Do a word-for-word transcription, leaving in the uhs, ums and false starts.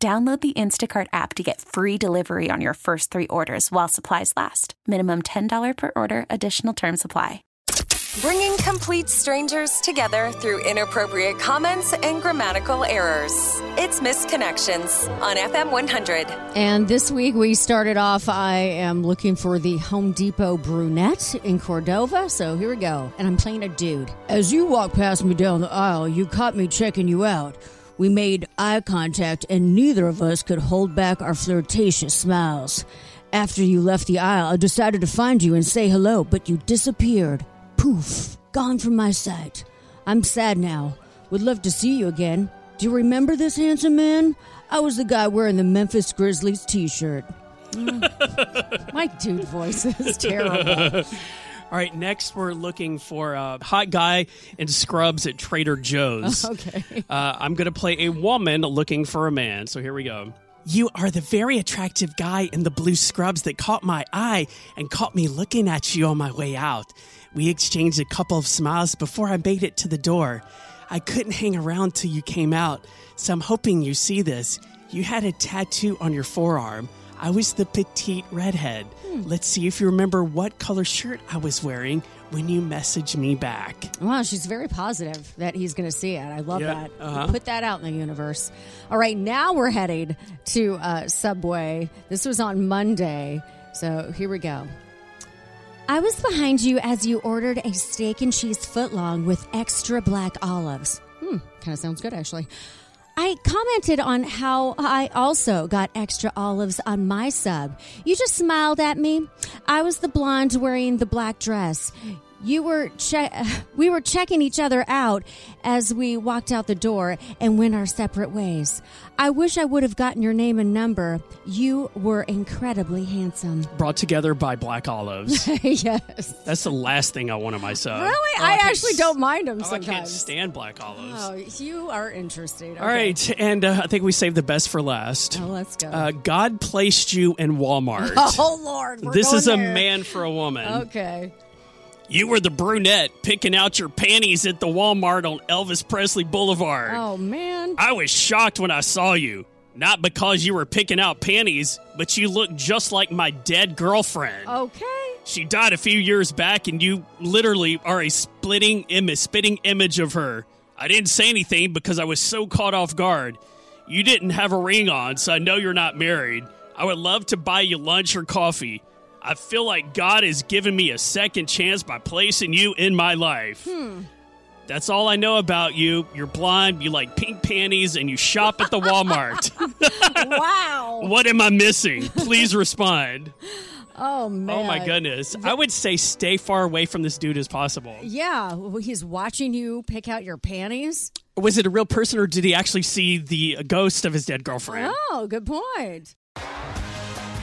Download the Instacart app to get free delivery on your first three orders while supplies last. Minimum ten dollars per order. Additional terms apply. Bringing complete strangers together through inappropriate comments and grammatical errors. It's Misconnections on F M one hundred. And this week we started off, I am looking for the Home Depot brunette in Cordova. So here we go. And I'm playing a dude. As you walk past me down the aisle, you caught me checking you out. We made eye contact, and neither of us could hold back our flirtatious smiles. After you left the aisle, I decided to find you and say hello, but you disappeared. Poof, gone from my sight. I'm sad now. Would love to see you again. Do you remember this handsome man? I was the guy wearing the Memphis Grizzlies t-shirt. My dude voice is terrible. All right, next we're looking for a hot guy in scrubs at Trader Joe's. Okay. Uh, I'm going to play a woman looking for a man. So here we go. You are the very attractive guy in the blue scrubs that caught my eye and caught me looking at you on my way out. We exchanged a couple of smiles before I made it to the door. I couldn't hang around till you came out, so I'm hoping you see this. You had a tattoo on your forearm. I was the petite redhead. Hmm. Let's see if you remember what color shirt I was wearing when you messaged me back. Wow, she's very positive that he's going to see it. I love yeah, that. Uh-huh. Put that out in the universe. All right, now we're headed to uh, Subway. This was on Monday, so here we go. I was behind you as you ordered a steak and cheese footlong with extra black olives. Hmm, kind of sounds good, actually. I commented on how I also got extra olives on my sub. You just smiled at me. I was the blonde wearing the black dress. You were che- we were checking each other out as we walked out the door and went our separate ways. I wish I would have gotten your name and number. You were incredibly handsome. Brought together by black olives. Yes. That's the last thing I want on my sub. Really? Oh, I, I actually s- don't mind them oh, sometimes. I can't stand black olives. Oh, you are interesting. Okay. All right. And uh, I think we saved the best for last. Oh, let's go. Uh, God placed you in Walmart. Oh, Lord. We're this going is there. A man for a woman. Okay. You were the brunette picking out your panties at the Walmart on Elvis Presley Boulevard. Oh, man. I was shocked when I saw you. Not because you were picking out panties, but you looked just like my dead girlfriend. Okay. She died a few years back, and you literally are a splitting image, spitting image of her. I didn't say anything because I was so caught off guard. You didn't have a ring on, so I know you're not married. I would love to buy you lunch or coffee. I feel like God has given me a second chance by placing you in my life. Hmm. That's all I know about you. You're blonde, you like pink panties, and you shop at the Walmart. Wow. What am I missing? Please respond. Oh, man. Oh, my goodness. I would say stay far away from this dude as possible. Yeah. He's watching you pick out your panties. Was it a real person, or did he actually see the ghost of his dead girlfriend? Oh, good point.